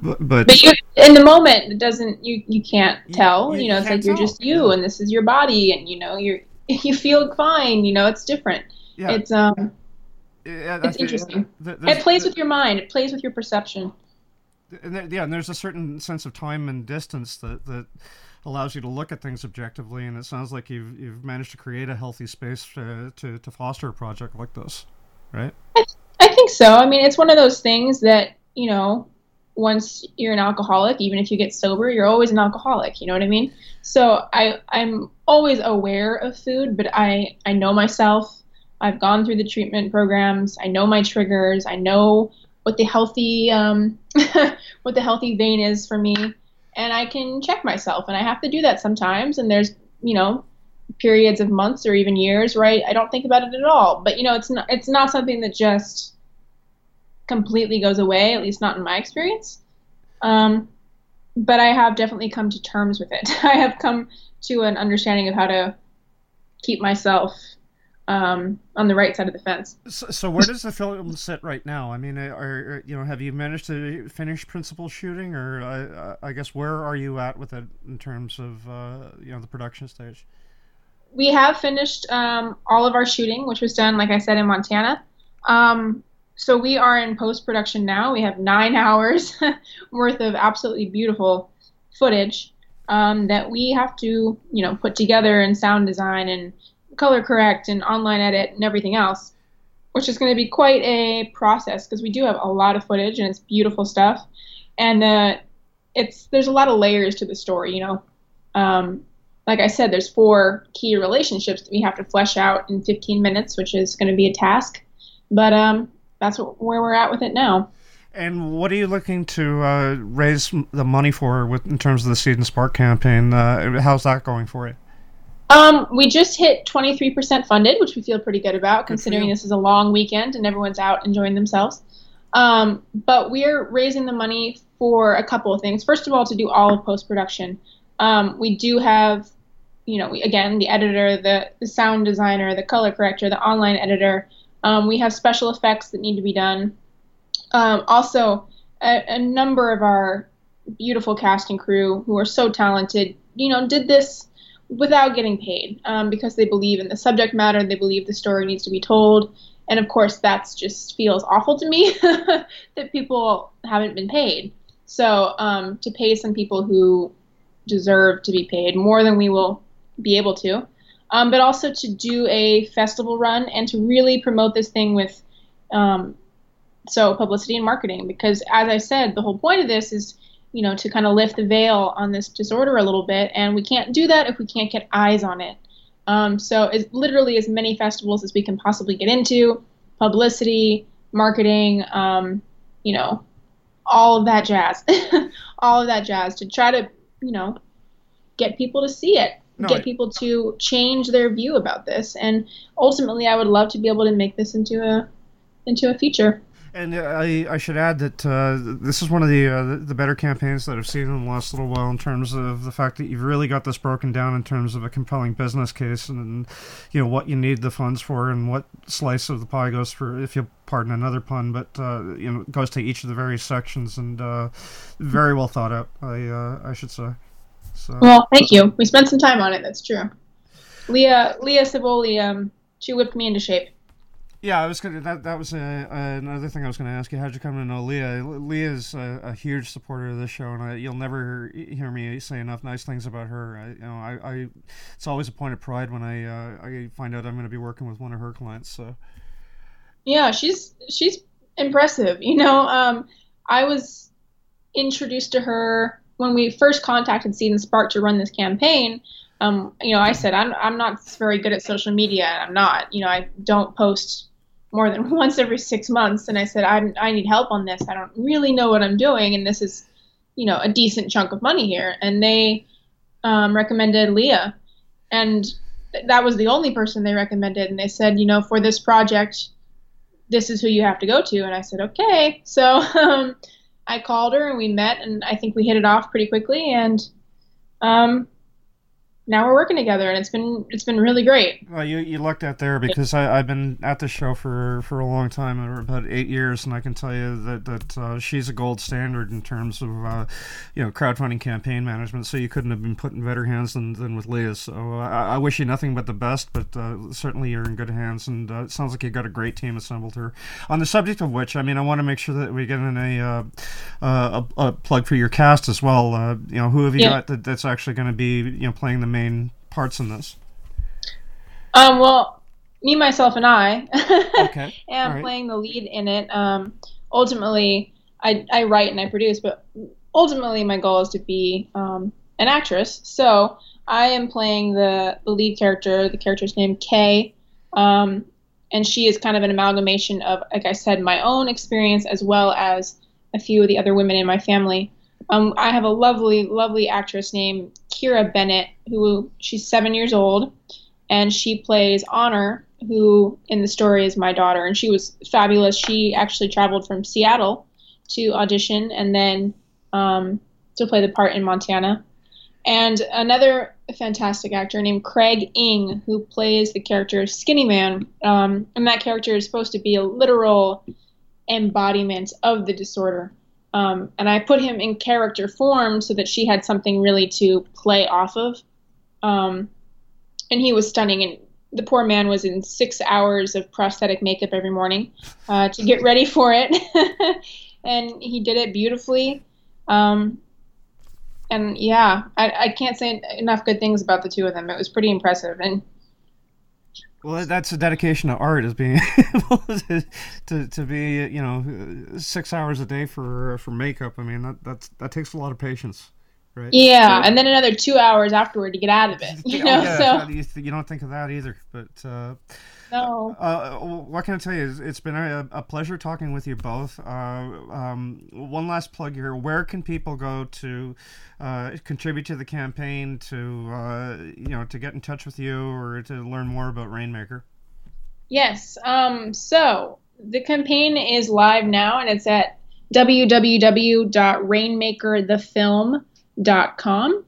but you, in the moment, it doesn't. You can't tell. You know, it's like you're just you, and this is your body, and you know, you feel fine. You know, it's different. Yeah. It's interesting. It plays with your mind. It plays with your perception. And there's a certain sense of time and distance that allows you to look at things objectively. And it sounds like you've managed to create a healthy space to foster a project like this, right? I think so. I mean, it's one of those things that, you know, once you're an alcoholic, even if you get sober, you're always an alcoholic. You know what I mean? So I'm always aware of food, but I know myself. I've gone through the treatment programs. I know my triggers. I know what the healthy vein is for me, and I can check myself. And I have to do that sometimes. And there's, you know, periods of months or even years, right? I don't think about it at all. But, you know, it's not something that just completely goes away, at least not in my experience. But I have definitely come to terms with it. I have come to an understanding of how to keep myself on the right side of the fence. So where does the film sit right now? I mean, have you managed to finish principal shooting, or I guess where are you at with it in terms of the production stage? We have finished all of our shooting, which was done, like I said, in Montana. So we are in post-production now. We have 9 hours worth of absolutely beautiful footage that we have to, you know, put together and sound design and color correct and online edit and everything else, which is going to be quite a process because we do have a lot of footage and it's beautiful stuff. And there's a lot of layers to the story, you know. Like I said, there's 4 key relationships that we have to flesh out in 15 minutes, which is going to be a task. But that's where we're at with it now. And what are you looking to raise the money for in terms of the Seed and Spark campaign? How's that going for you? We just hit 23% funded, which we feel pretty good about, considering this is a long weekend and everyone's out enjoying themselves. But we're raising the money for a couple of things. First of all, to do all of post-production. We do have, you know, the editor, the sound designer, the color corrector, the online editor. We have special effects that need to be done. Also, a number of our beautiful cast and crew who are so talented, you know, did this without getting paid because they believe in the subject matter. They believe the story needs to be told. And, of course, that just feels awful to me that people haven't been paid. So to pay some people who deserve to be paid more than we will be able to, but also to do a festival run and to really promote this thing with publicity and marketing, because as I said, the whole point of this is, you know, to kind of lift the veil on this disorder a little bit, and we can't do that if we can't get eyes on it. So it's literally as many festivals as we can possibly get into, publicity, marketing, you know, all of that jazz to try to, you know, get people to see it, get people to change their view about this. And ultimately, I would love to be able to make this into a feature. And I should add that this is one of the better campaigns that I've seen in the last little while, in terms of the fact that you've really got this broken down in terms of a compelling business case, and you know what you need the funds for and what slice of the pie goes for, if you pardon another pun, but you know, goes to each of the various sections, and very well thought out, I should say. So. Well, thank you. We spent some time on it. That's true. Leah Savoli, she whipped me into shape. Yeah, I was gonna. That was another thing I was gonna ask you. How'd you come to know Leah? Leah's a huge supporter of this show, and you'll never hear me say enough nice things about her. It's always a point of pride when I find out I'm gonna be working with one of her clients. So. Yeah, she's impressive. You know, I was introduced to her when we first contacted Seed and Spark to run this campaign, I said, I'm not very good at social media. I'm not, I don't post more than once every 6 months. And I said, I need help on this. I don't really know what I'm doing. And this is, a decent chunk of money here. And they recommended Leah. And that was the only person they recommended. And they said, for this project, this is who you have to go to. And I said, okay. So I called her and we met, and I think we hit it off pretty quickly. And now we're working together, and it's been really great. Well, you lucked out there, because I've been at the show for a long time, about 8 years, and I can tell you that she's a gold standard in terms of crowdfunding campaign management. So you couldn't have been put in better hands than with Leah. So I wish you nothing but the best, but certainly you're in good hands, and it sounds like you got a great team assembled here. On the subject of which, I want to make sure that we get in a plug for your cast as well. Who have you got that's actually going to be playing the main parts in this? Well, Me, Myself, and I am playing the lead in it. Ultimately, I write and I produce, but ultimately my goal is to be an actress. So I am playing the lead character. The character's named Kay, and she is kind of an amalgamation of, like I said, my own experience as well as a few of the other women in my family. I have a lovely, lovely actress named Kira Bennett, she's 7 years old, and she plays Honor, who in the story is my daughter, and she was fabulous. She actually traveled from Seattle to audition and then to play the part in Montana. And another fantastic actor named Craig Ng, who plays the character Skinny Man, and that character is supposed to be a literal embodiment of the disorder. And I put him in character form so that she had something really to play off of. And he was stunning. And the poor man was in 6 hours of prosthetic makeup every morning to get ready for it. And he did it beautifully. I can't say enough good things about the two of them. It was pretty impressive. And well, that's a dedication to art, is being able to be 6 hours a day for makeup. I mean, that takes a lot of patience, right? Yeah, so, and then another 2 hours afterward to get out of it. You don't think of that either. But no. What can I tell you? It's been a pleasure talking with you both. One last plug here: where can people go to contribute to the campaign, to to get in touch with you, or to learn more about Rainmaker? Yes. So the campaign is live now, and it's at www.rainmakerthefilm.com.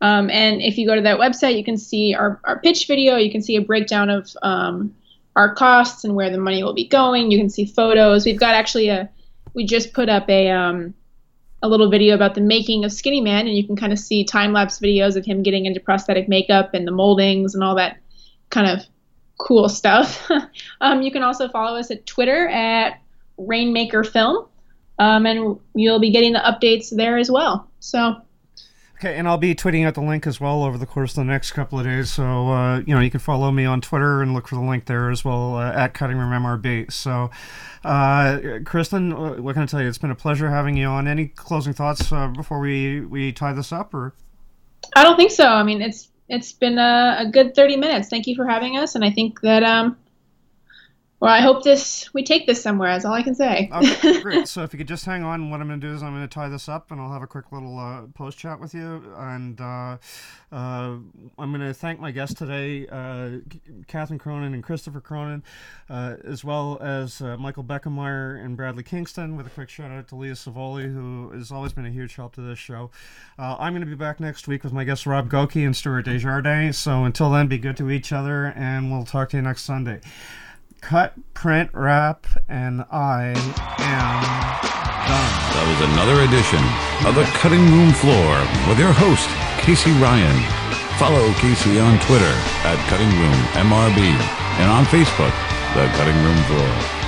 And if you go to that website, you can see our pitch video. You can see a breakdown of our costs and where the money will be going. You can see photos. We've got we just put up a little video about the making of Skinny Man, and you can kind of see time-lapse videos of him getting into prosthetic makeup and the moldings and all that kind of cool stuff. You can also follow us at Twitter at Rainmaker Film, and you'll be getting the updates there as well. So. Okay, and I'll be tweeting out the link as well over the course of the next couple of days. So, you can follow me on Twitter and look for the link there as well, at CuttingRoomMRB. So, Kristin, what can I tell you? It's been a pleasure having you on. Any closing thoughts before we tie this up? Or I don't think so. I mean, it's been a good 30 minutes. Thank you for having us. And I think that... I hope we take this somewhere. That's all I can say. Okay, great. So if you could just hang on, what I'm going to do is I'm going to tie this up, and I'll have a quick little post chat with you. And I'm going to thank my guests today, Katherine Cronyn and Christopher Cronyn, as well as Michael Bekemeyer and Bradly Kingston, with a quick shout out to Leah Savoli, who has always been a huge help to this show. I'm going to be back next week with my guests Rob Gokey and Stuart Desjardins. So until then, be good to each other, and we'll talk to you next Sunday. Cut, print, wrap, and I am done. That was another edition of The Cutting Room Floor with your host, Casey Ryan. Follow Casey on Twitter at CuttingRoomMRB and on Facebook, The Cutting Room Floor.